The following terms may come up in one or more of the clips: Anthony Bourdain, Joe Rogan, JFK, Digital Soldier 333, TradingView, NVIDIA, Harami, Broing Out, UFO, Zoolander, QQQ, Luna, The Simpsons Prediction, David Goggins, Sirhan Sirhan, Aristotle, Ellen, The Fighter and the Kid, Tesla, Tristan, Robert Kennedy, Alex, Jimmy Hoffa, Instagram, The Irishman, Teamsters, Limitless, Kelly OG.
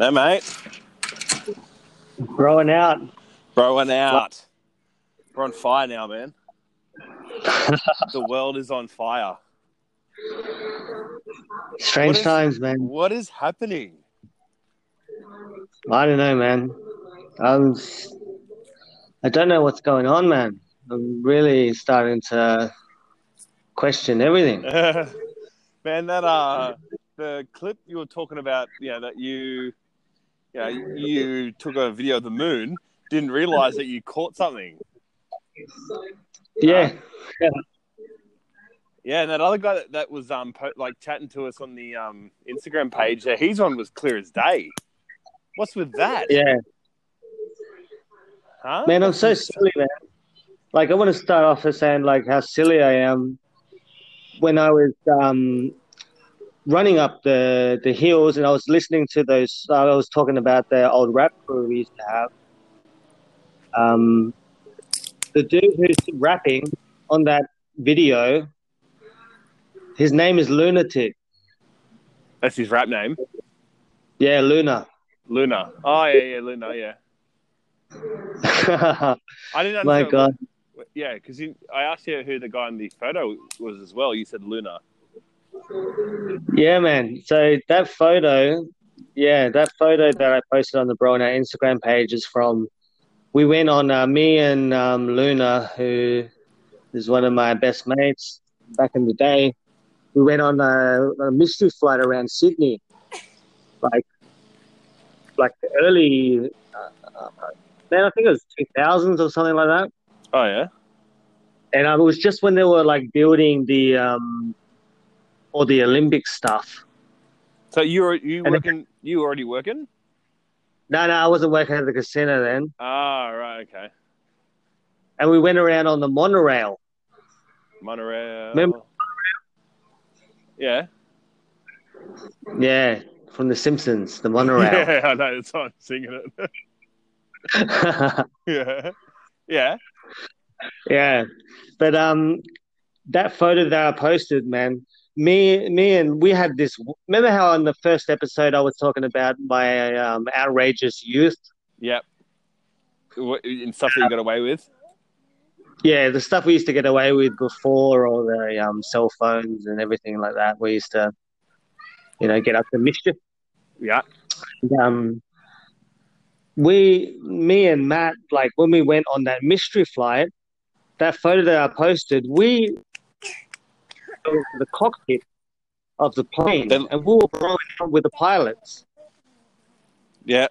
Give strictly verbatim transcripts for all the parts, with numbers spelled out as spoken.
No, mate. Broing out. Broing out. We're on fire now, man. The world is on fire. Strange is, times, man. What is happening? I don't know, man. I'm, I don't know what's going on, man. I'm really starting to question everything. Man, that uh, the clip you were talking about, yeah, that you, yeah, you took a video of the moon, didn't realize that you caught something. Yeah. Uh, yeah, and that other guy that, that was um po- like chatting to us on the um Instagram page, uh, his one was clear as day. What's with that? Yeah. Huh? Man, I'm so silly, man. Like, I want to start off as saying, like, how silly I am. When I was um, running up the, the hills and I was listening to those, I was talking about the old rap crew we used to have. Um, the dude who's rapping on that video, his name is Lunatic. That's his rap name? Yeah, Luna. Luna. Oh, yeah, yeah, Luna, yeah. I didn't understand. My God. Yeah, because I asked you who the guy in the photo was as well. You said Luna. Yeah, man. So that photo, yeah, that photo that I posted on the Bro and our Instagram page is from, we went on, uh, me and um, Luna, who is one of my best mates back in the day. We went on a, a mystery flight around Sydney, like, like the early, uh, man, I think it was two thousands or something like that. Oh, yeah? And um, it was just when they were, like, building the um, – or the Olympic stuff. So you were you and working – you already working? No, no, I wasn't working at the casino then. Ah, oh, right, okay. And we went around on the monorail. Monorail. Remember? Yeah. Yeah, from The Simpsons, the monorail. Yeah, I know. It's on singing it. Yeah. Yeah. Yeah. But um, that photo that I posted, man, me me, and we had this. Remember how on the first episode I was talking about my um, outrageous youth? Yep. And stuff that you got away with? Yeah, the stuff we used to get away with before all the um, cell phones and everything like that. We used to, you know, get up to mischief. Yeah. And, um. We, me and Matt, like when we went on that mystery flight, that photo that I posted, we were in the cockpit of the plane, then, and we were broing out with the pilots. Yeah.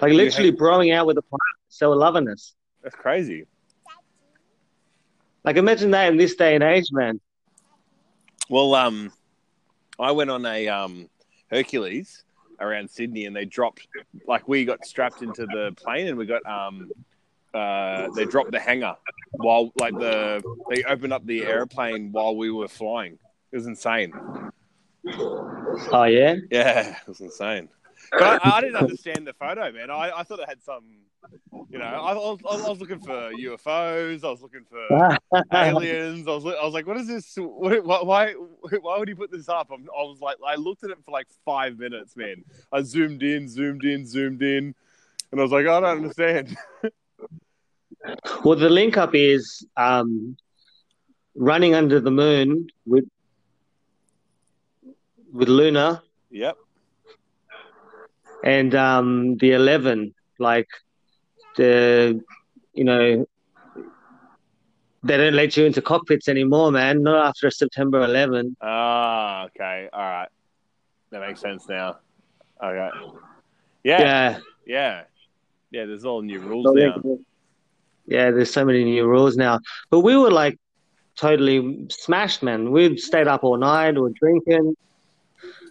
Like you literally have... broing out with the pilots. They were loving us. That's crazy. Like imagine that in this day and age, man. Well, um, I went on a um, Hercules around Sydney, and they dropped, like we got strapped into the plane, and we got um, uh, they dropped the hangar while like the they opened up the airplane while we were flying. It was insane. Oh yeah, yeah, it was insane. But I, I didn't understand the photo, man. I, I thought it had some, you know, I, I, was, I was looking for U F Os, I was looking for aliens. I was I was like, what is this? What, why why would he put this up? I'm, I was like, I looked at it for like five minutes, man. I zoomed in, zoomed in, zoomed in, and I was like, I don't understand. Well, the link up is um, running under the moon with with Luna. Yep. And um, the eleven, like the, you know, they don't let you into cockpits anymore, man. Not after September eleventh. Ah, oh, okay, all right, that makes sense now. Okay, yeah, yeah, yeah, yeah. There's all new rules now. Yeah, there's so many new rules now. But we were like totally smashed, man. We'd stayed up all night, we were drinking,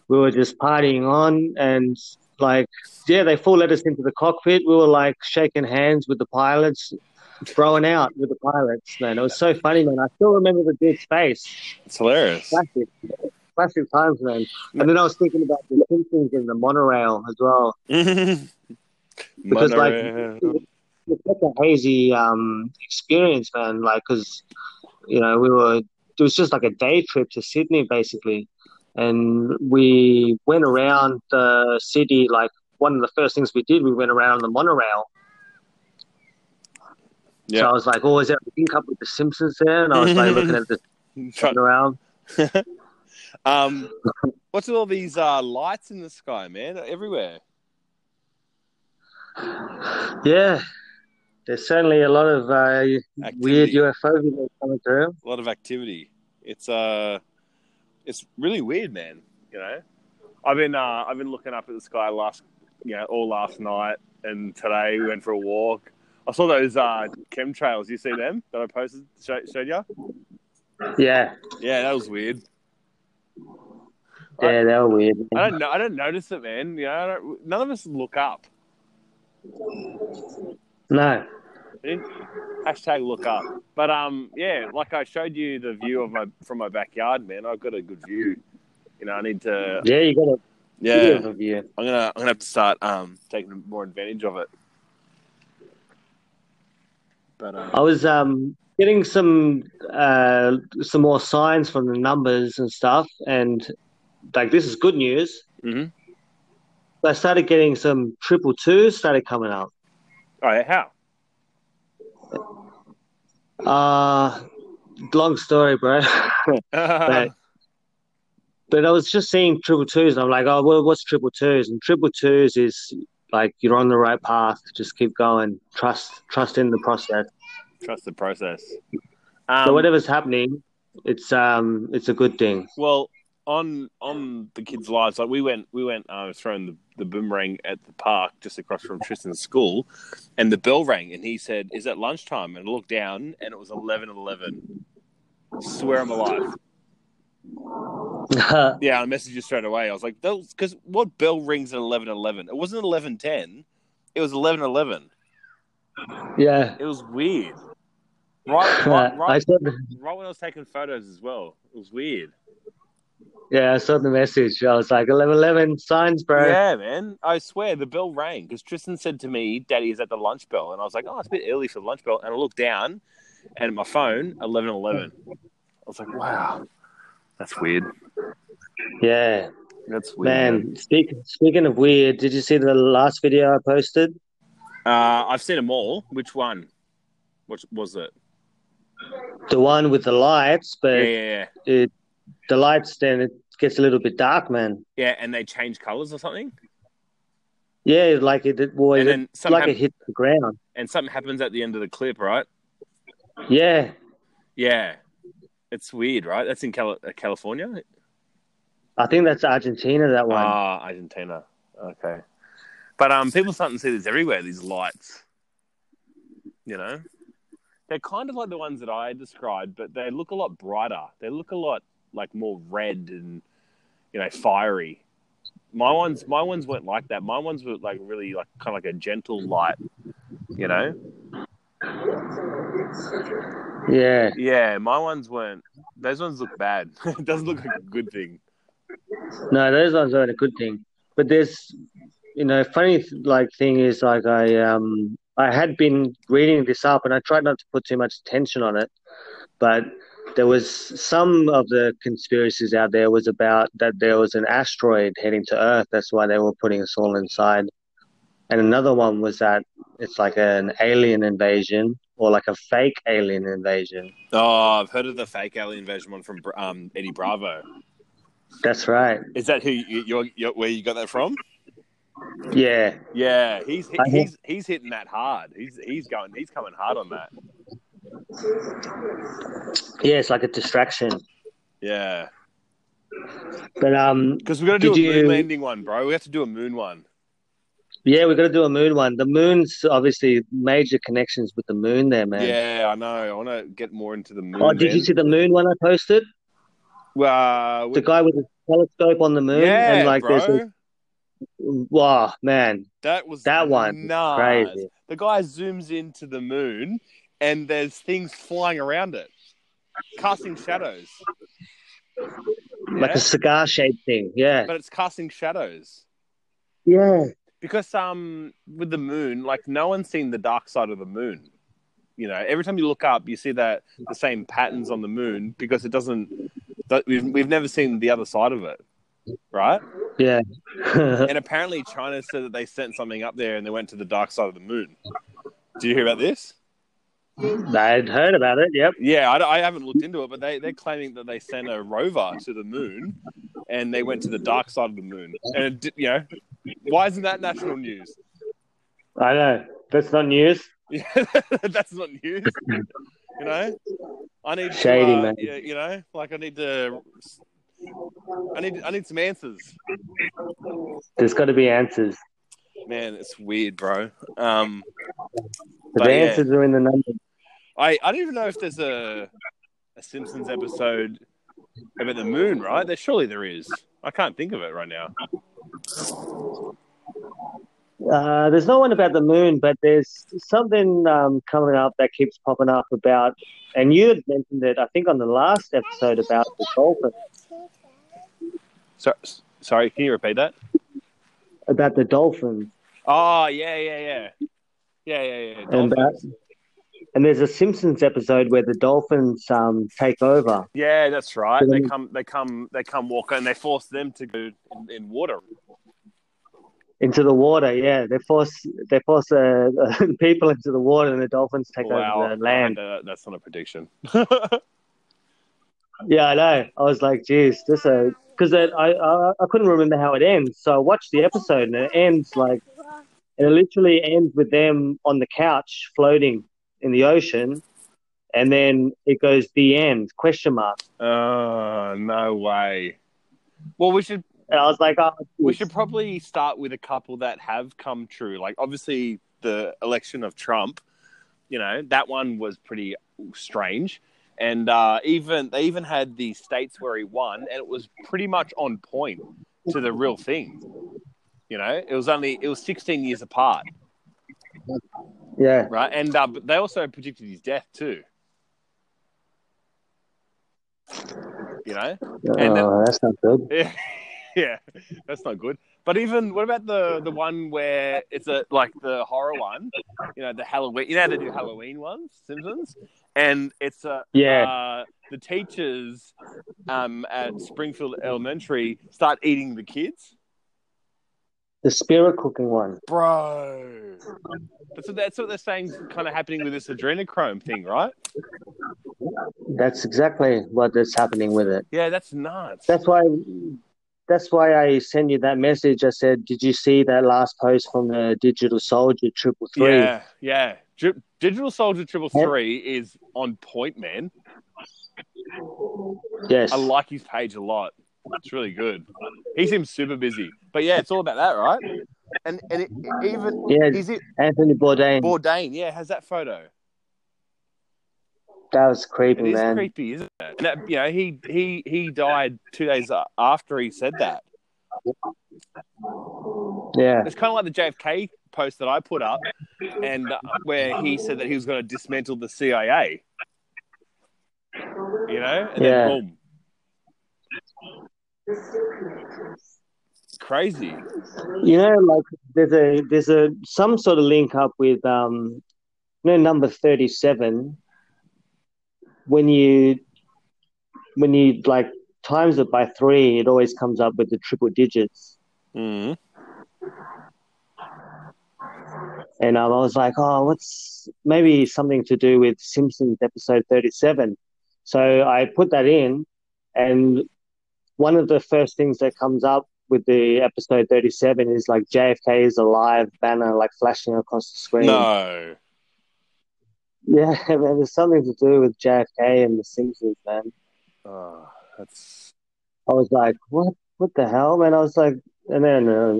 we were just partying on, and. Like, yeah, they full let us into the cockpit. We were, like, shaking hands with the pilots, throwing out with the pilots, man. It was so funny, man. I still remember the dude's face. It's hilarious. Classic. Classic times, man. And then I was thinking about the Simpsons and the monorail as well. Because, monorail. Like, it's such a hazy um, experience, man. Like, because, you know, we were – it was just like a day trip to Sydney, basically. And we went around the city. Like, one of the first things we did, we went around the monorail. Yeah. So I was like, oh, is there a link up with The Simpsons there? And I was like looking at the going around. um, what's all these uh, lights in the sky, man? Everywhere. Yeah. There's certainly a lot of uh, weird U F O coming through. A lot of activity. It's uh, it's really weird, man. You know, I've been uh, I've been looking up at the sky last, you know, all last night, and today we went for a walk. I saw those uh, chemtrails. You see them that I posted? Show, showed you? Yeah. Yeah, that was weird. Yeah, I, they were weird. Man. I don't know. I don't notice it, man. You know, I don't, none of us look up. No. Hashtag look up. But um, yeah, like I showed you the view of my from my backyard, man. I've got a good view. You know, I need to. Yeah, you got a yeah. Good view. I'm gonna I'm gonna have to start um taking more advantage of it. But um, I was um getting some uh some more signs from the numbers and stuff, and like this is good news. Mm-hmm. So I started getting some triple twos started coming up. Oh, yeah, how? Uh, long story, bro. but, but I was just seeing triple twos, and I'm like, oh, well, what's triple twos? And triple twos is like you're on the right path. Just keep going. Trust, trust in the process. Trust the process. Um, so whatever's happening, it's um, it's a good thing. Well, on on the kids' lives, like we went, we went uh, throwing the. the boomerang at the park just across from Tristan's school, and the bell rang, and he said, is it lunchtime? And I looked down, and it was eleven eleven. I swear I'm alive. Yeah, I messaged you straight away. I was like, because what bell rings at eleven eleven? It wasn't eleven ten. It was eleven eleven. Yeah. It was weird. Right, right, right, I saw the... right when I was taking photos as well. It was weird. Yeah, I saw the message. I was like, eleven eleven, signs, bro. Yeah, man. I swear, the bell rang because Tristan said to me, Daddy is at the lunch bell. And I was like, oh, it's a bit early for the lunch bell. And I looked down and at my phone, eleven eleven. I was like, wow, that's weird. Yeah. That's weird. Man, speak, speaking of weird, did you see the last video I posted? Uh, I've seen them all. Which one? Which was it? The one with the lights, but yeah, yeah, yeah. It, the lights, then it gets a little bit dark, man. Yeah, and they change colours or something? Yeah, like it, it, well, it like hap- it hits the ground. And something happens at the end of the clip, right? Yeah. Yeah. It's weird, right? That's in Cal- California? I think that's Argentina, that one. Ah, oh, Argentina. Okay. But um, people starting to see this everywhere, these lights. You know? They're kind of like the ones that I described, but they look a lot brighter. They look a lot... like more red and, you know, fiery. My ones, my ones weren't like that. My ones were like really like kind of like a gentle light, you know? Yeah. Yeah. My ones weren't, those ones look bad. It doesn't look like a good thing. No, those ones aren't a good thing, but there's, you know, funny like thing is like, I, um, I had been reading this up and I tried not to put too much attention on it, but there was some of the conspiracies out there was about that there was an asteroid heading to Earth. That's why they were putting us all inside. And another one was that it's like an alien invasion or like a fake alien invasion. Oh, I've heard of the fake alien invasion one from um, Eddie Bravo. That's right. Is that who you, you're, you're, where you got that from? Yeah. Yeah, he's he, he's he's hitting that hard. He's he's going he's coming hard on that. Yeah, it's like a distraction. Yeah, but um, because we're gonna do a moon you... landing one, bro. We have to do a moon one. Yeah, we're gonna do a moon one. The moon's obviously major connections with the moon, there, man. Yeah, I know. I want to get more into the moon. Oh, did man. you see the moon one I posted? Well, uh, we... the guy with the telescope on the moon. Yeah, and like, bro. There's a... Wow, man, that was that one. Nuts. Crazy. The guy zooms into the moon. And there's things flying around it, casting shadows. Like yeah? a cigar-shaped thing, yeah. But it's casting shadows. Yeah. Because um, with the moon, like no one's seen the dark side of the moon. You know, every time you look up, you see that the same patterns on the moon because it doesn't that we've we've never seen the other side of it, right? Yeah. And apparently China said that they sent something up there and they went to the dark side of the moon. Did you hear about this? I'd heard about it, yep. Yeah, I, I haven't looked into it, but they, they're claiming that they sent a rover to the moon and they went to the dark side of the moon. And, it, you know, why isn't that national news? I know. That's not news. Yeah, that's not news. You know? I need Shady, to, uh, man. Yeah, you know, like I need to... I need I need some answers. There's got to be answers. Man, it's weird, bro. Um, the answers yeah. are in the numbers. I, I don't even know if there's a a Simpsons episode about the moon, right? There surely there is. I can't think of it right now. Uh, there's no one about the moon, but there's something um, coming up that keeps popping up about, and you had mentioned it, I think, on the last episode about the dolphin. So, sorry, can you repeat that? About the dolphins. Oh, yeah, yeah, yeah. Yeah, yeah, yeah. And, that, and there's a Simpsons episode where the dolphins um, take over. Yeah, that's right. So they then, come they come, they come, walk and they force them to go in, in water. Into the water, yeah. They force they force uh, people into the water and the dolphins take wow. over the land. No, that's not a prediction. Yeah, I know. I was like, geez, this is... Because I, I I couldn't remember how it ends, so I watched the episode and it ends like it literally ends with them on the couch floating in the ocean, and then it goes the end question mark. Oh no way! Well, we should. And I was like, oh, we should probably start with a couple that have come true. Like obviously the election of Trump, you know, that one was pretty strange. And uh, even they even had the states where he won, and it was pretty much on point to the real thing. You know, it was only it was sixteen years apart. Yeah, right. And uh, but they also predicted his death too. You know, oh, and then, that's not good. Yeah, yeah, that's not good. But even what about the the one where it's a like the horror one? You know, the Halloween. You know how they do Halloween ones, Simpsons. And it's uh, yeah. uh, the teachers um, at Springfield Elementary start eating the kids. The spirit cooking one. Bro. That's what, that's what they're saying is kind of happening with this adrenochrome thing, right? That's exactly what is happening with it. Yeah, that's nuts. That's why That's why I sent you that message. I said, did you see that last post from the Digital Soldier triple three? Yeah, yeah. Dri- Digital Soldier triple three is on point, man. Yes. I like his page a lot. It's really good. He seems super busy. But, yeah, it's all about that, right? And and it, even... Yeah, is it Anthony Bourdain. Bourdain, yeah, has that photo. That was creepy, it man. It is creepy, isn't it? And that, you know, he, he, he died two days after he said that. Yeah. It's kind of like the J F K post that I put up and uh, where he said that he was going to dismantle the C I A. You know? And yeah. then boom. Crazy. You know, like there's a there's a some sort of link up with um you know number thirty-seven when you when you like times it by three, it always comes up with the triple digits. Mm-hmm. And um, I was like, oh, what's maybe something to do with Simpsons episode thirty-seven. So I put that in, and one of the first things that comes up with the episode thirty-seven is like J F K is alive banner like flashing across the screen. No. Yeah, man, there's something to do with J F K and the Simpsons, man. Oh, that's... I was like, what? What the hell, man? I was like, and then... Uh,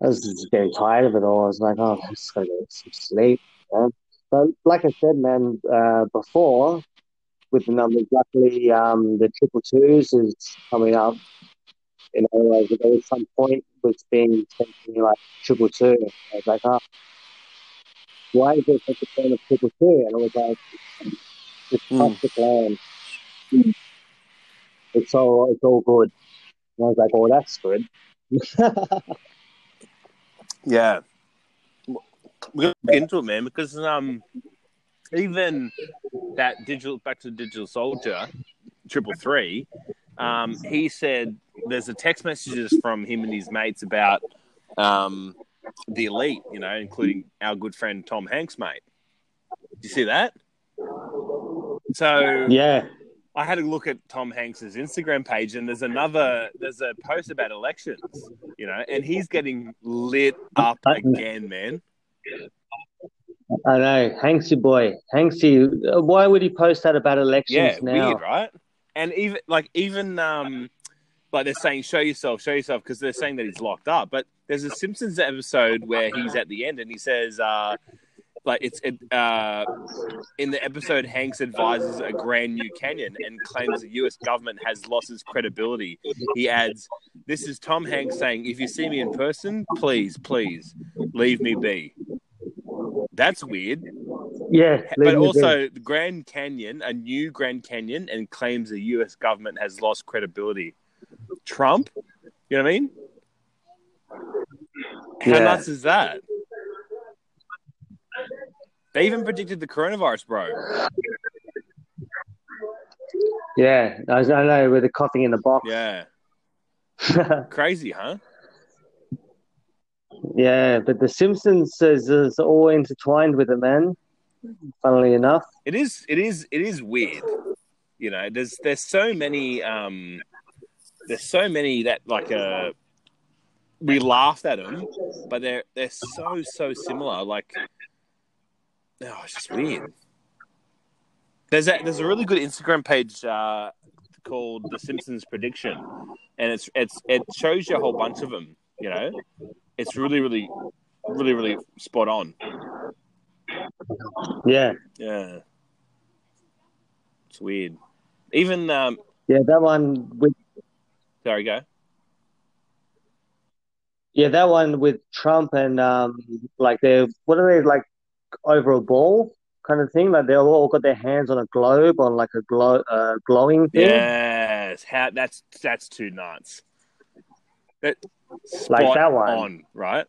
I was just getting tired of it all. I was like, oh, I'm just going to get some sleep, man. But like I said, man, uh, before, with the numbers, luckily um, the triple twos is coming up. You know, like there was some point was being sent to me like triple two. I was like, oh, why is there such a point of triple two? And I was like, it's toxic land. It's all, it's all good. And I was like, oh, that's good. Yeah, we're gonna look into it, man, because um, even that digital back to Digital Soldier, triple three, um, he said there's a text messages from him and his mates about um, the elite, you know, including our good friend Tom Hanks, mate. Did you see that? So yeah, I had a look at Tom Hanks's Instagram page, and there's another there's a post about elections, you know, and he's getting lit up again, man. I know, Hanksy boy, Hanksy. Why would he post that about elections yeah, now? Yeah, weird, right? And even like even um, like they're saying, show yourself, show yourself, because they're saying that he's locked up. But there's a Simpsons episode where he's at the end, and he says, uh, like it's uh, in the episode, Hanks advises a grand new canyon and claims the U S government has lost its credibility. He adds, "This is Tom Hanks saying, if you see me in person, please, please, leave me be." That's weird. Yeah. But also the Grand Canyon, a new Grand Canyon, and claims the U S government has lost credibility. Trump? You know what I mean? Yeah. How nuts is that? They even predicted the coronavirus, bro. Yeah. I know, with the coughing in the box. Yeah. Crazy, huh? Yeah, but The Simpsons is, is all intertwined with it, man. Funnily enough, it is. It is. It is weird. You know, there's there's so many. Um, there's so many that like uh, we laughed at them, but they're they're so so similar. Like, oh, it's just weird. There's a there's a really good Instagram page uh, called The Simpsons Prediction, and it's it's it shows you a whole bunch of them. You know. It's really, really, really, really spot on. Yeah. Yeah. It's weird. Even... Um, yeah, that one with... Sorry, go. Yeah, that one with Trump and, um, like, they're... What are they, like, over a ball kind of thing? Like, they've all got their hands on a globe, on, like, a glow, uh, glowing thing? Yes. How, that's, that's too nuts. That... Spot like that one, on, right?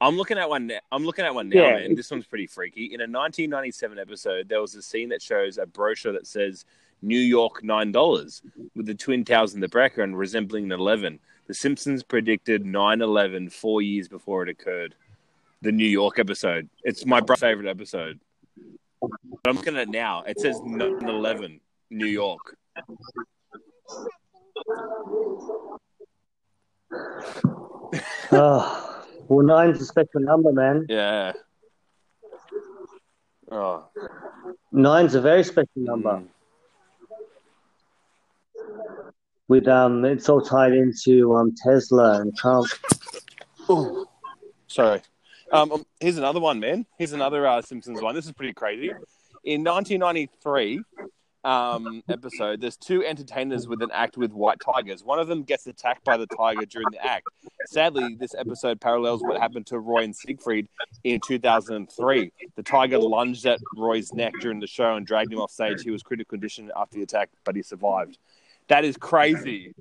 I'm looking at one. I'm looking at one now, yeah. Man. This one's pretty freaky. In a nineteen ninety-seven episode, there was a scene that shows a brochure that says "New York nine dollars" with the twin towers in the background resembling an eleven. The Simpsons predicted nine eleven four years before it occurred. The New York episode. It's my favorite episode. But I'm looking at it now. It says nine eleven New York. Oh, well, nine's a special number, man. Yeah. Oh. Nine's a very special number. Mm. With um, it's all tied into um Tesla and Trump. Oh, sorry. Um, um, here's another one, man. Here's another uh, Simpsons one. This is pretty crazy. In nineteen ninety-three. Um, episode, there's two entertainers with an act with white tigers. One of them gets attacked by the tiger during the act. Sadly, this episode parallels what happened to Roy and Siegfried in two thousand three. The tiger lunged at Roy's neck during the show and dragged him off stage. He was critically conditioned after the attack, but he survived. That is crazy.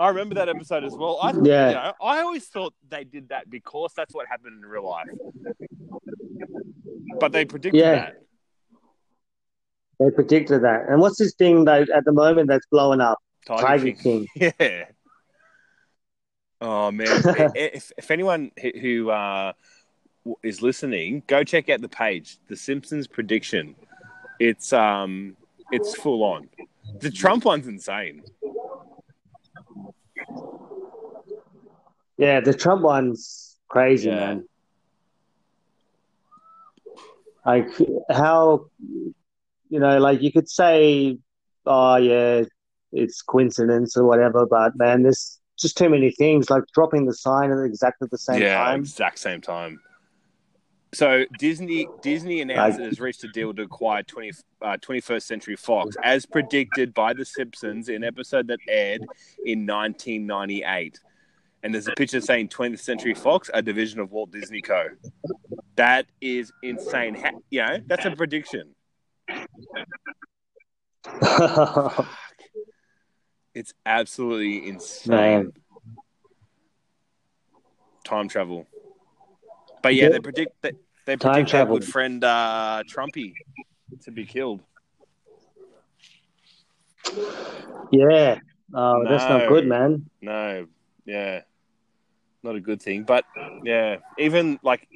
I remember that episode as well. I, yeah. You know, I always thought they did that because that's what happened in real life. But they predicted yeah. that. They predicted that. And what's this thing though at the moment that's blowing up? Tiger, Tiger King. King. Yeah. Oh man! if, if anyone who uh, is listening, go check out the page, The Simpsons Prediction. It's um, it's full on. The Trump one's insane. Yeah, the Trump one's crazy, yeah. man. Like how. You know, like you could say, oh, yeah, it's coincidence or whatever, but, man, there's just too many things, like dropping the sign at exactly the same yeah, time. Yeah, exact same time. So Disney Disney announced it has reached a deal to acquire twenty, uh, twenty-first Century Fox, as predicted by The Simpsons in an episode that aired in nineteen ninety-eight. And there's a picture saying twentieth Century Fox, a division of Walt Disney Co. That is insane. Ha- you know, that's a prediction. It's absolutely insane, man. Time travel, but yeah, they predict that they predict our good friend uh, Trumpy to be killed. Yeah. Oh, no, that's not good, man. No. Yeah. Not a good thing. But, yeah, even, like,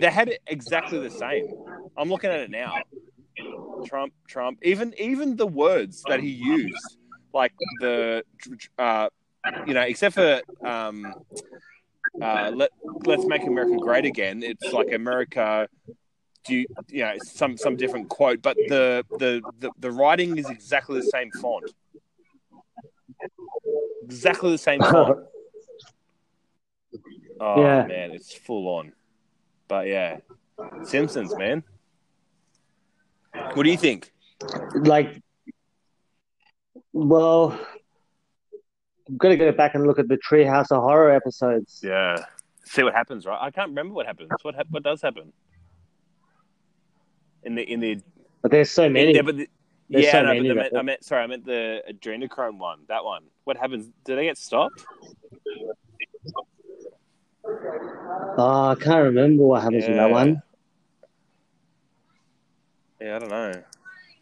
they had it exactly the same. I'm looking at it now. Trump, Trump. Even even the words that he used, like the, uh, you know, except for um, uh, let, let's make America great again. It's like America, do you, you know, some some different quote. But the, the, the, the writing is exactly the same font. Exactly the same font. Oh, yeah. Man, it's full on. But, yeah, Simpsons, man. What do you think? Like, well, I'm going to go back and look at the Treehouse of Horror episodes. Yeah. See what happens, right? I can't remember what happens. What ha- what does happen? In the... in the. But there's so many. In, but the, yeah, so no, many, but the, but... I meant, sorry, I meant the Adrenochrome one. That one. What happens? Do they get stopped? Oh, I can't remember what happens yeah. in that one. Yeah, I don't know.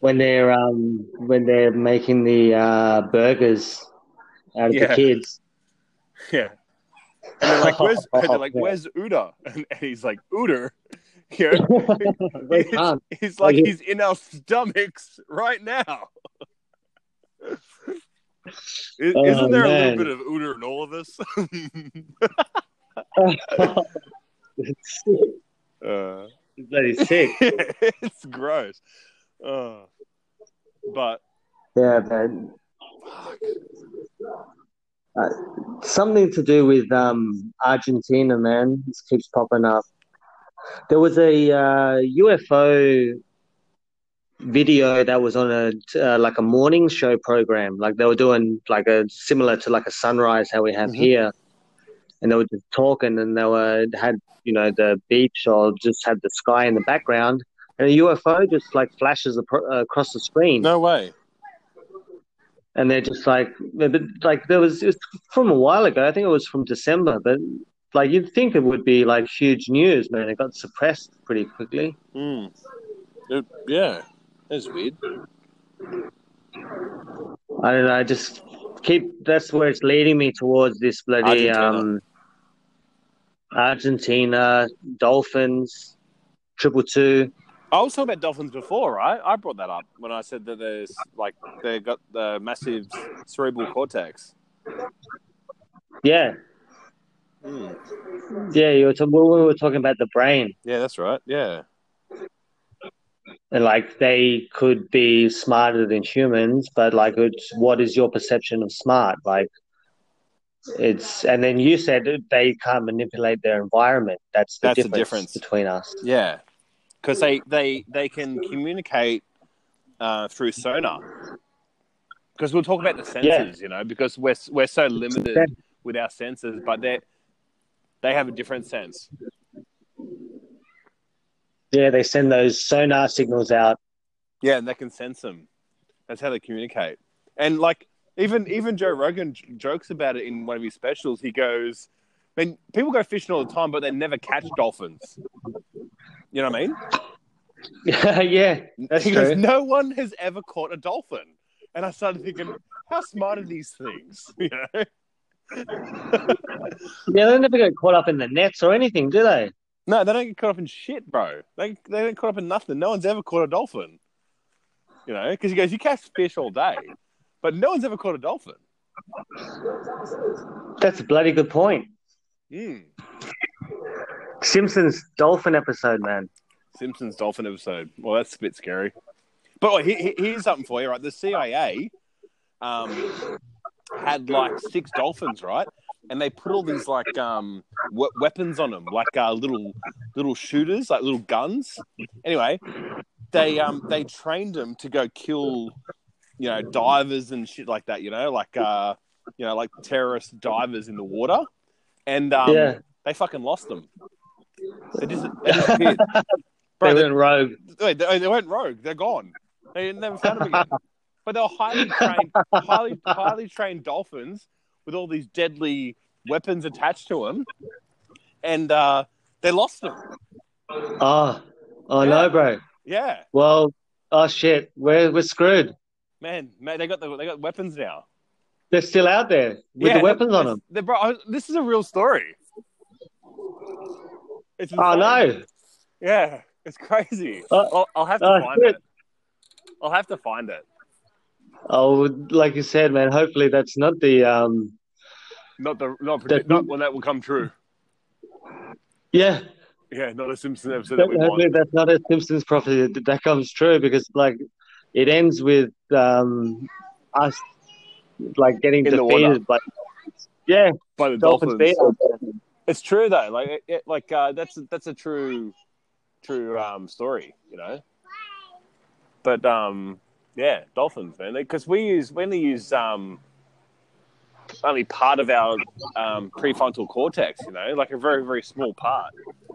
When they're um, when they're making the uh, burgers out of yeah. the kids. Yeah. And they're like, where's, and they're like, where's Uda? And, and he's like, Uda? You know, he's, he's like, he's in our stomachs right now. Isn't oh, there man. a little bit of Uda in all of us? It's sick. Uh, it's bloody sick. It's gross. Uh, but yeah, man. Uh, something to do with um, Argentina, man. This keeps popping up. There was a uh, U F O video that was on a uh, like a morning show program. Like they were doing like a similar to like a sunrise how we have mm-hmm. here. And they were just talking, and they were had you know the beach or just had the sky in the background, and a U F O just like flashes across the screen. No way. And they're just like, but like there was it was from a while ago. I think it was from December, but like you'd think it would be like huge news, man. It got suppressed pretty quickly. Mm. It, yeah, that's weird. I don't know. I just. Keep that's where it's leading me towards this bloody Argentina, um, Argentina Dolphins, triple two. I was talking about Dolphins before, right? I brought that up when I said that there's like they got the massive cerebral cortex. Yeah, mm. yeah. You were t- we were talking about the brain. Yeah, that's right. Yeah, and like they could be smarter than humans, but like, it's, what is your perception of smart? Like, it's and then you said they can't manipulate their environment. That's the, That's difference, the difference between us. Yeah, because they, they they can communicate uh, through sonar. Because we'll talk about the senses, yeah. you know, because we're we're so limited yeah. with our senses, but they they have a different sense. Yeah, they send those sonar signals out. Yeah, and they can sense them. That's how they communicate. And, like, even even Joe Rogan j- jokes about it in one of his specials. He goes, I mean, people go fishing all the time, but they never catch dolphins. You know what I mean? Yeah, that's he true. Goes, no one has ever caught a dolphin. And I started thinking, how smart are these things? You know? Yeah, they never get caught up in the nets or anything, do they? No, they don't get caught up in shit, bro. They they don't get caught up in nothing. No one's ever caught a dolphin, you know. Because he goes, you catch fish all day, but no one's ever caught a dolphin. That's a bloody good point. Mm. Simpsons dolphin episode, man. Simpsons dolphin episode. Well, that's a bit scary. But wait, he, here's something for you, right? The C I A um, had like six dolphins, right? And they put all these like um, we- weapons on them, like uh, little little shooters, like little guns. Anyway, they um, they trained them to go kill, you know, divers and shit like that. You know, like uh, you know, like terrorist divers in the water, and um, yeah. they fucking lost them. They just they disappeared. Bro, they, they went rogue. Wait, they, they went rogue. They're gone. They never found them again. But they were highly trained, highly highly trained dolphins. With all these deadly weapons attached to them, and uh, they lost them. Oh, oh yeah. No, bro. Yeah. Well, oh, shit, we're, we're screwed. man, man, they got the they got weapons now. They're still out there with yeah, the weapons on them. They're, bro, this is a real story. It's oh no! Yeah, it's crazy. Uh, I'll, I'll have to uh, find shit. it. I'll have to find it. Oh, like you said, man. Hopefully, that's not the um, not the not, that, not well. That will come true. Yeah. Yeah, not a Simpsons episode that, that we want. That's not a Simpsons prophecy that, that comes true, because like it ends with um, us like getting in defeated, but yeah, by the Dolphins. Dolphins. It's true though, like it, like uh, that's that's a true, true um, story, you know. But um, yeah, dolphins, man, because we use we only use um, only part of our um, prefrontal cortex, you know, like a very very small part,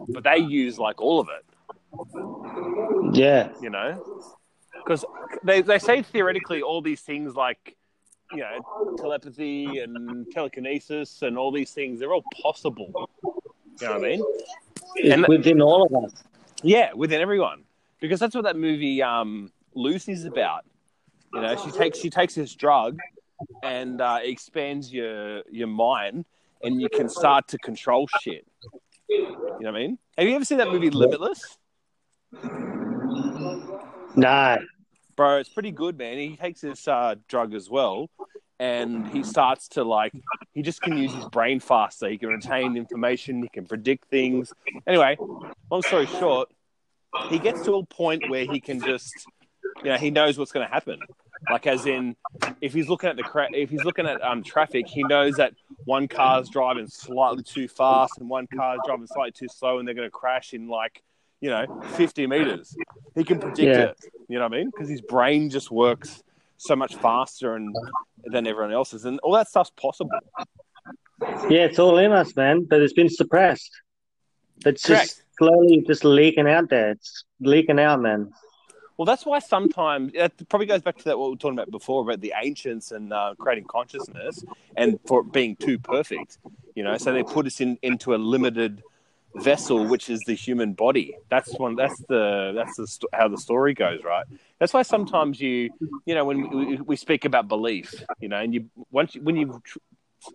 but they use like all of it. Yeah, you know, because they they say theoretically all these things like, you know, telepathy and telekinesis and all these things, they're all possible. You know what I mean? It's and within that, all of us. Yeah, within everyone. Because that's what that movie um, Lucy's about. You know, she takes she takes this drug and uh, expands your your mind and you can start to control shit. You know what I mean? Have you ever seen that movie Limitless? No. Bro, it's pretty good, man. He takes this uh, drug as well, and he starts to, like, he just can use his brain faster. He can retain information. He can predict things. Anyway, long story short, he gets to a point where he can just, you know, he knows what's going to happen. Like, as in, if he's looking at the cra- if he's looking at um traffic, he knows that one car's driving slightly too fast and one car's driving slightly too slow, and they're going to crash in, like, you know, fifty meters. He can predict yeah. it. You know what I mean? Because his brain just works so much faster and than everyone else's. And all that stuff's possible. Yeah, it's all in us, man. But it's been suppressed. It's Correct. just slowly just leaking out there. It's leaking out, man. Well, that's why sometimes, it probably goes back to that what we were talking about before, about the ancients and uh, creating consciousness and for it being too perfect. You know, so they put us in into a limited vessel, which is the human body. That's one. That's the. That's the st- how the story goes, right? That's why sometimes you, you know, when we, we speak about belief, you know, and you once you, when you,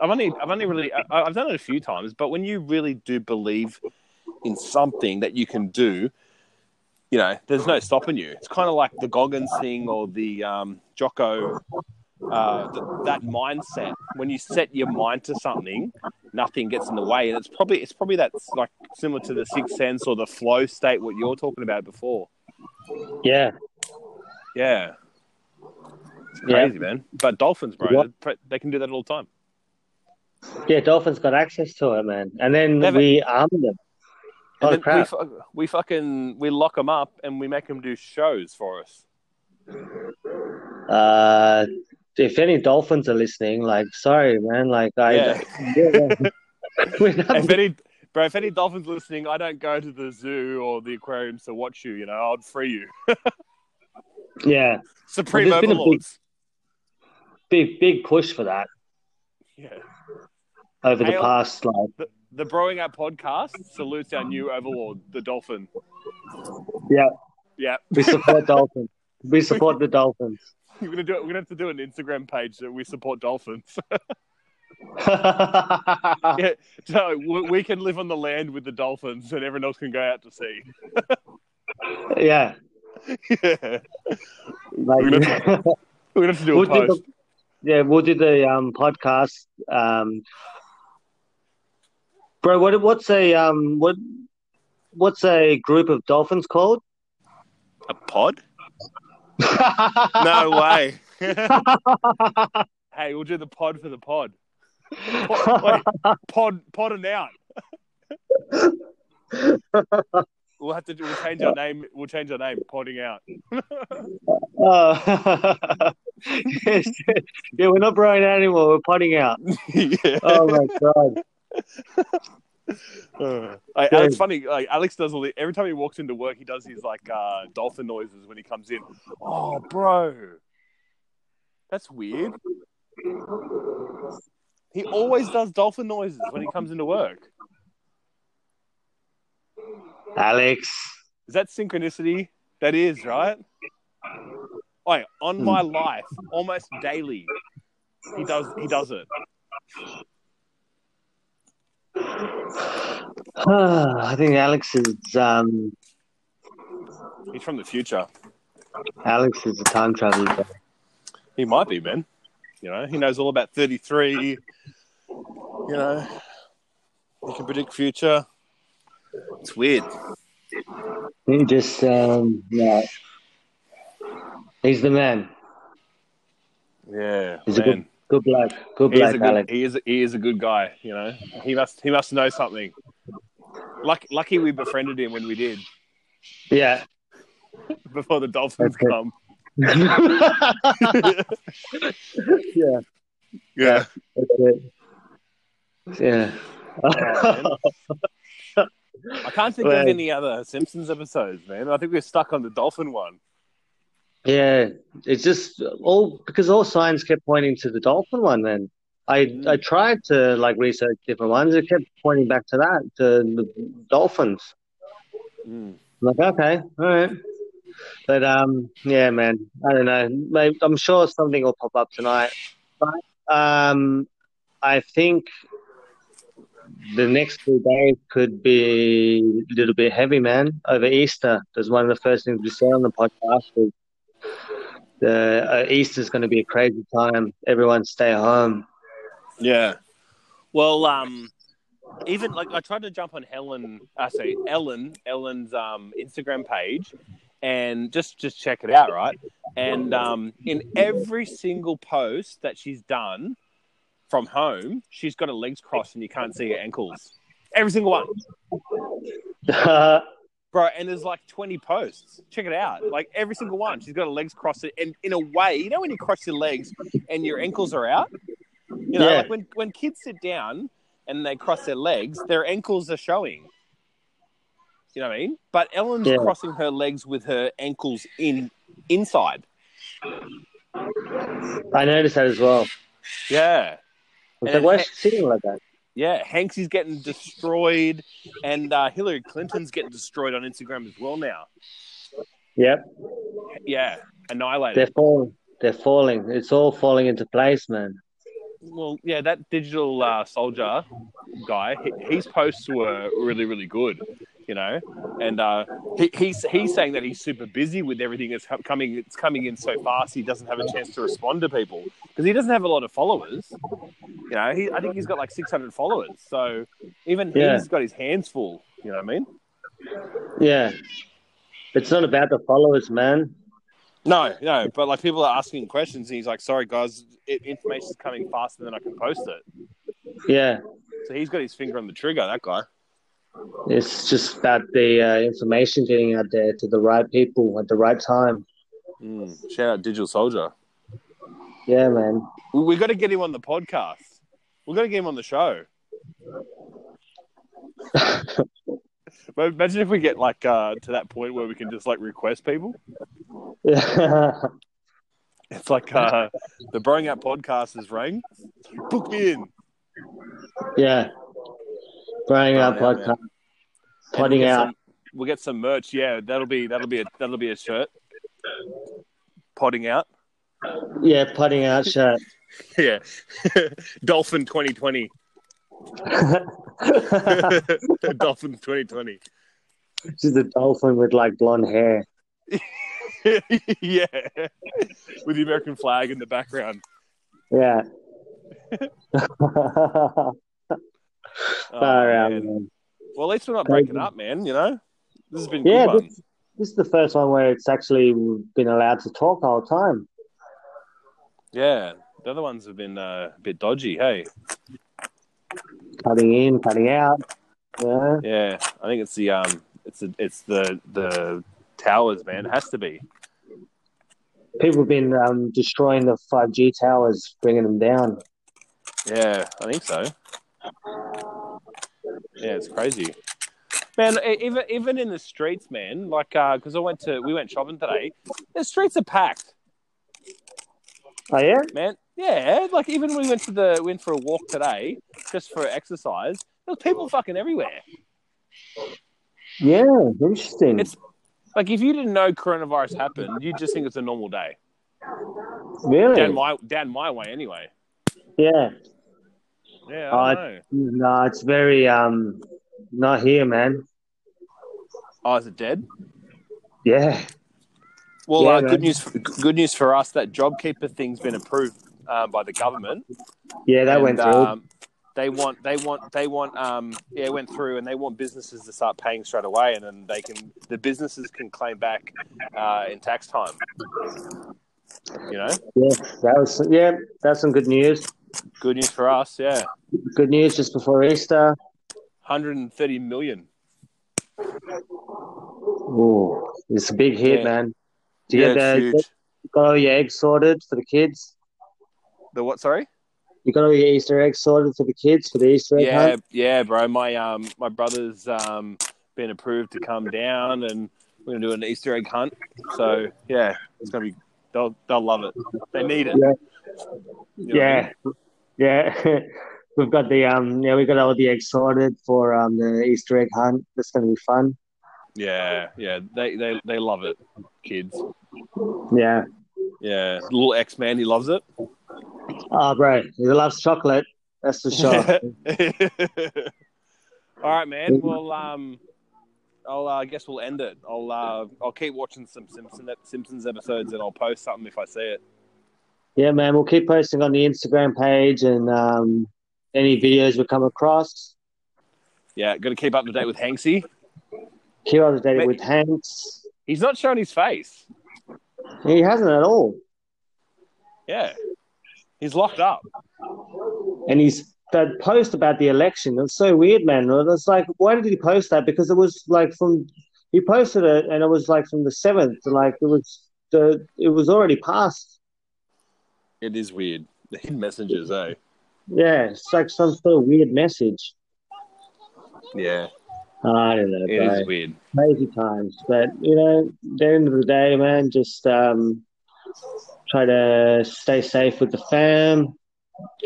I've only, I've only really, I, I've done it a few times, but when you really do believe in something that you can do, you know, there's no stopping you. It's kind of like the Goggins thing or the um, Jocko. Uh, th- that mindset. When you set your mind to something, nothing gets in the way, and it's probably it's probably that's like similar to the sixth sense or the flow state, what you're talking about before. Yeah, yeah, it's crazy, yeah. man. But dolphins, bro, they, they can do that all the time. Yeah, dolphins got access to it, man, and then Never. we arm them. Oh, then crap. We, we fucking we lock them up and we make them do shows for us. Uh. If any dolphins are listening, like, sorry, man, like, I, yeah. yeah. not... if any, bro, if any dolphins listening, I don't go to the zoo or the aquariums to watch you. You know, I'll free you. yeah, supreme well, overlords. Big, big, big push for that. Yeah. Over hey, the past, like the, the Broing Out podcast salutes our new overlord, the dolphin. Yeah, yeah. We support dolphins. We support the dolphins. We're gonna do it. We're gonna have to do an Instagram page that we support dolphins. yeah, so we can live on the land with the dolphins, and everyone else can go out to sea. yeah, yeah. Like, we're, gonna to, we're gonna have to do we'll a post. Do the, yeah, we'll do the um, podcast, um, bro. What what's a um what what's a group of dolphins called? A pod. no way. hey, we'll do the pod for the pod. Pod, wait, pod, pod and out. we'll have to do, we'll change our name. We'll change our name. Podding out. oh. yes. Yeah, we're not Broing Out anymore. We're podding out. yeah. Oh my god. Uh, like, it's funny. Like Alex does all the, every time he walks into work, he does his like uh, dolphin noises when he comes in. Oh, bro, that's weird. He always does dolphin noises when he comes into work. Alex, is that synchronicity? That is, right? I on my life almost daily. He does. He does it. Uh, I think Alex is. Um, He's from the future. Alex is a time traveler. He might be, man. You know, he knows all about thirty-three. You know, he can predict future. It's weird. He just, um, yeah. He's the man. Yeah, he's man. a good, good bloke. Good bloke, he Alex. Good, he is, he is a good guy. You know, he must, he must know something. Lucky, lucky we befriended him when we did. Yeah. Before the Dolphins okay. come. yeah. Yeah. Okay. Yeah. yeah I can't think well, of any other Simpsons episodes, man. I think we're stuck on the dolphin one. Yeah, it's just all because all signs kept pointing to the dolphin one. Then I mm. I tried to like research different ones. It kept pointing back to that, to the dolphins. Mm. Like okay, all right, but um, yeah, man, I don't know. Maybe, I'm sure something will pop up tonight. But um, I think. The next few days could be a little bit heavy, man. Over Easter, that's one of the first things we said on the podcast. Was the uh, Easter's going to be a crazy time. Everyone stay home. Yeah. Well, um, even like I tried to jump on Helen. I uh, say Ellen, Ellen's um, Instagram page, and just just check it out, right? And um, in every single post that she's done. From home, she's got her legs crossed and you can't see her ankles. Every single one. Uh, Bro, and there's like twenty posts. Check it out. Like every single one. She's got her legs crossed. And in a way, you know when you cross your legs and your ankles are out? You know, yeah. like when, when kids sit down and they cross their legs, their ankles are showing. You know what I mean? But Ellen's yeah. crossing her legs with her ankles in inside. I noticed that as well. Yeah. Like, why is she sitting like that? Yeah, Hanks is getting destroyed, and uh, Hillary Clinton's getting destroyed on Instagram as well now. Yep. Yeah, annihilated. They're falling. They're falling. It's all falling into place, man. Well, yeah, that digital uh, soldier guy, his posts were really, really good, you know. And uh, he, he's he's saying that he's super busy with everything that's coming. It's coming in so fast, he doesn't have a chance to respond to people because he doesn't have a lot of followers. You know, he, I think he's got like six hundred followers. So even yeah. he's got his hands full. You know what I mean? Yeah. It's not about the followers, man. No, no, but like people are asking questions, and he's like, "Sorry, guys, it, information's coming faster than I can post it." Yeah. So he's got his finger on the trigger. That guy. It's just about the uh, information getting out there to the right people at the right time. Mm. Shout out, Digital Soldier. Yeah, man. We, we got to get him on the podcast. We got to get him on the show. But imagine if we get like uh, to that point where we can just like request people. Yeah. It's like uh, the Broing Out podcast is rang. Book me in. Yeah. Broing Out podcast. Potting out. Some, we'll get some merch. Yeah, that'll be that'll be a that'll be a shirt. Potting out. Yeah, potting out shirt. Yeah. Dolphin twenty twenty. Dolphin twenty twenty. She's a dolphin with like blonde hair. Yeah, with the American flag in the background. Yeah. oh, man. Well, at least we're not breaking up, man. You know, this has been good yeah. This, this is the first one where it's actually been allowed to talk the whole time. Yeah, the other ones have been uh, a bit dodgy. Hey. Cutting in, cutting out. Yeah, yeah. I think it's the um, it's the, it's the the towers, man. It has to be. People have been um, destroying the five G towers, bringing them down. Yeah, I think so. Yeah, it's crazy, man. Even even in the streets, man. Like, because uh, I went to we went shopping today. The streets are packed. Oh yeah, man. Yeah, like even when we went to the went for a walk today, just for exercise, there's people fucking everywhere. Yeah, interesting. It's like if you didn't know coronavirus happened, you'd just think it's a normal day. Really? Down my down my way, anyway. Yeah. Yeah. I don't uh, know. No, it's very um, not here, man. Oh, is it dead? Yeah. Well, yeah, uh, good news. For, good news for us that JobKeeper thing's been approved uh, by the government. Yeah, that and, went through. Um, They want, they want, they want. Um, yeah, it went through, and they want businesses to start paying straight away, and then they can, the businesses can claim back uh, in tax time. You know. Yeah, that was. Yeah, that's some good news. Good news for us. Yeah. Good news just before Easter. one hundred thirty million. Oh, it's a big hit, yeah. man. Do you yeah, get the, you got all your eggs sorted for the kids? The what? Sorry. You got all your Easter eggs sorted for the kids for the Easter egg yeah, hunt? Yeah, bro. My um, my brother's um been approved to come down, and we're gonna do an Easter egg hunt. So yeah, it's gonna be. They'll they'll love it. They need it. Yeah, you know yeah. I mean? yeah. We've got the um, yeah, we got all the eggs sorted for um the Easter egg hunt. That's gonna be fun. Yeah, yeah. They they they love it, kids. Yeah. Yeah, little X-Man, he loves it. Oh, bro, he loves chocolate. That's for sure. All right, man. Well, um, I'll uh, I guess we'll end it. I'll uh, I'll keep watching some Simpsons Simpsons episodes, and I'll post something if I see it. Yeah, man. We'll keep posting on the Instagram page and um, any videos we come across. Yeah, got to keep up to date with Hanksy. Keep up to date man, with Hanks. He's not showing his face. He hasn't at all. Yeah. He's locked up. And he's that post about the election. It's so weird, man. It's like, why did he post that? Because it was like from he posted it and it was like from the seventh. Like it was the it was already passed. It is weird. The hidden messages, eh? Yeah, it's like some sort of weird message. Yeah. I don't know. It bro. is weird. Crazy times. But, you know, at the end of the day, man, just um, try to stay safe with the fam.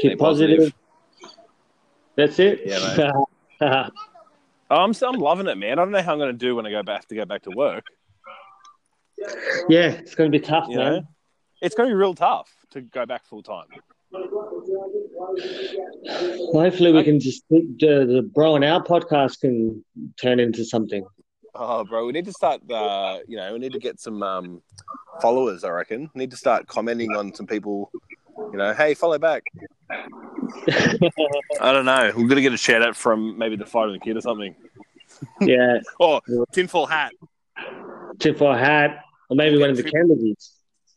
Keep positive. positive. That's it. Yeah, mate. I'm, I'm loving it, man. I don't know how I'm going to do when I go back to go back to work. Yeah, it's going to be tough, you man. Know? It's going to be real tough to go back full time. Hopefully we can just the, the Bro and Our podcast can turn into something. Oh, bro, we need to start. Uh, you know, we need to get some um, followers. I reckon we need to start commenting on some people. You know, hey, follow back. I don't know. We're gonna get a shout out from maybe The Fighter and the Kid or something. Yeah. Or Tinfoil Hat. Tinfoil Hat, or maybe we'll one of the tri- Kennedys.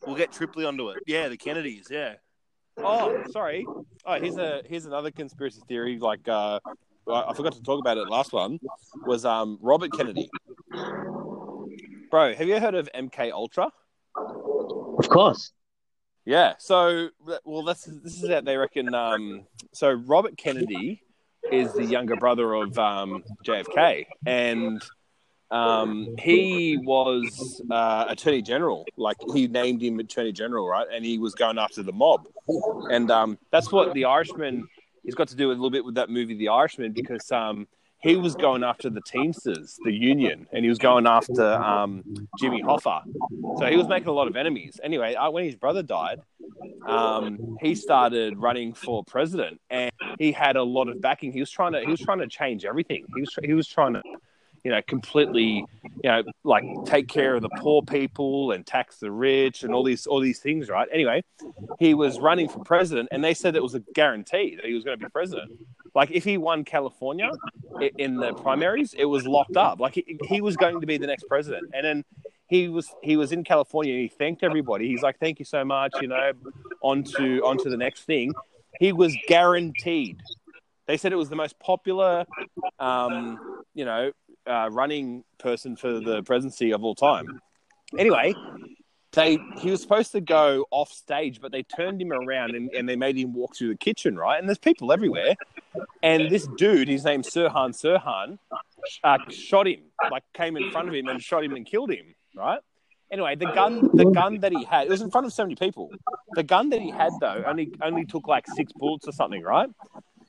We'll get triply onto it. Yeah, the Kennedys. Yeah. Oh, sorry. Oh, here's a here's another conspiracy theory. Like, uh, I forgot to talk about it. Last one was um Robert Kennedy. Bro, have you heard of M K Ultra? Of course. Yeah. So, well, this is this is how they reckon. Um, so Robert Kennedy is the younger brother of um J F K, and um he was uh attorney general. Like, he named him attorney general, right? And he was going after the mob, and um that's what The Irishman he's got to do a little bit with that movie The Irishman, because um he was going after the Teamsters, the union, and he was going after um Jimmy Hoffa. So he was making a lot of enemies. Anyway, when his brother died, um he started running for president, and he had a lot of backing. He was trying to he was trying to change everything. He was he was trying to you know, completely, you know, like take care of the poor people and tax the rich and all these, all these things, right? Anyway, he was running for president, and they said it was a guarantee that he was going to be president. Like, if he won California in the primaries, it was locked up. Like, he, he was going to be the next president. And then he was, he was in California, and he thanked everybody. He's like, thank you so much, you know, on to, on to the next thing. He was guaranteed. They said it was the most popular, um, you know, Uh, running person for the presidency of all time. Anyway, they he was supposed to go off stage, but they turned him around and, and they made him walk through the kitchen, right? And there's people everywhere. And this dude, his name's Sirhan Sirhan, uh, shot him, like came in front of him and shot him and killed him, right? Anyway, the gun the gun that he had, it was in front of so many people. The gun that he had, though, only only took like six bullets or something, right?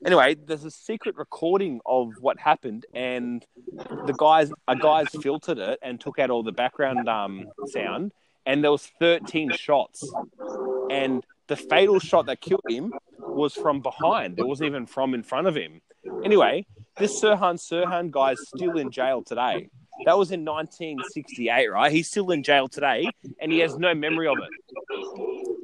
Anyway, there's a secret recording of what happened, and the guys, a guy's filtered it and took out all the background um, sound, and there was thirteen shots, and the fatal shot that killed him was from behind. It wasn't even from in front of him. Anyway, this Sirhan Sirhan guy is still in jail today. That was in nineteen sixty-eight, right? He's still in jail today, and he has no memory of it.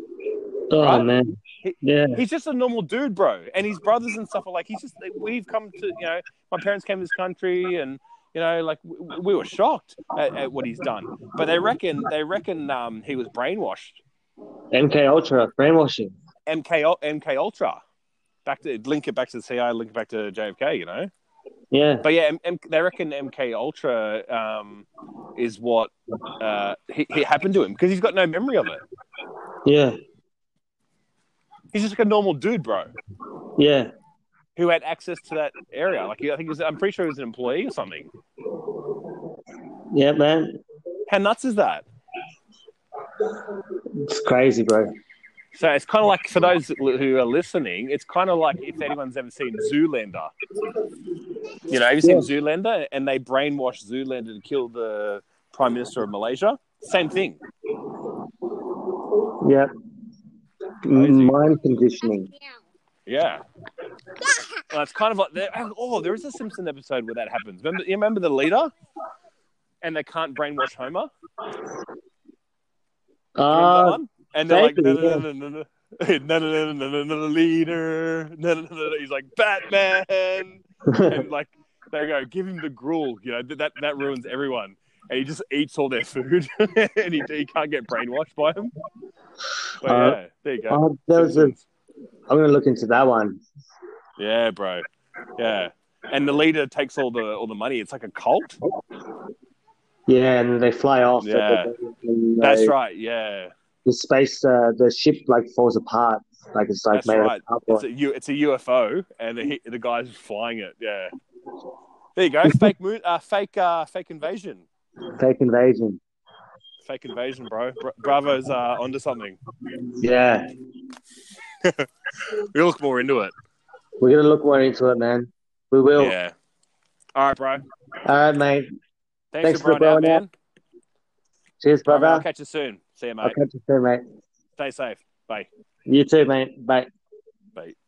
Oh, right? Man. He, yeah. He's just a normal dude, bro. And his brothers and stuff are like, he's just, we've come to, you know, my parents came to this country and, you know, like we, we were shocked at, at what he's done. But they reckon, they reckon um, he was brainwashed. MKUltra, brainwashing. M K MKUltra. Back to, link it back to the C I A, link it back to J F K, you know? Yeah. But yeah, M- M- they reckon MKUltra um, is what uh, he, he happened to him because he's got no memory of it. Yeah. He's just like a normal dude, bro. Yeah. Who had access to that area. Like, I think he was, I'm pretty sure he was an employee or something. Yeah, man. How nuts is that? It's crazy, bro. So it's kind of like, for those who are listening, it's kind of like if anyone's ever seen Zoolander. You know, have you seen yeah. Zoolander? And they brainwashed Zoolander to kill the Prime Minister of Malaysia. Same thing. Yeah. Mind conditioning. Yeah. Well, it's kind of like, oh, there is a Simpson episode where that happens. Remember, you remember the leader? And they can't brainwash Homer? Uh, and they're maybe, like, no, no, no, no, no, no, no, no, no, leader. No, no, no, no. He's like, Batman. And like, they go, give him the gruel. You know, that, that ruins everyone. And he just eats all their food, and he, he can't get brainwashed by him. But uh, yeah, there you go. Uh, there was a, I'm going to look into that one. Yeah, bro. Yeah, and the leader takes all the all the money. It's like a cult. Yeah, and they fly off. Yeah, and they, that's right. Yeah, the space, uh, the ship like falls apart. Like it's like that's made right. Up it's, a U, it's a U F O, and the, the guy's flying it. Yeah, there you go. Fake moon, uh, fake, uh, fake invasion. Fake invasion. Fake invasion, bro. Bra- Bravo's uh, onto something. Yeah. We'll look more into it. We're going to look more into it, man. We will. Yeah. All right, bro. All right, mate. Thanks, Thanks for, for Broing Out, man. Out. Cheers, brother. Right, I'll catch you soon. See you, mate. I'll catch you soon, mate. Stay safe. Bye. You too, mate. Bye. Bye.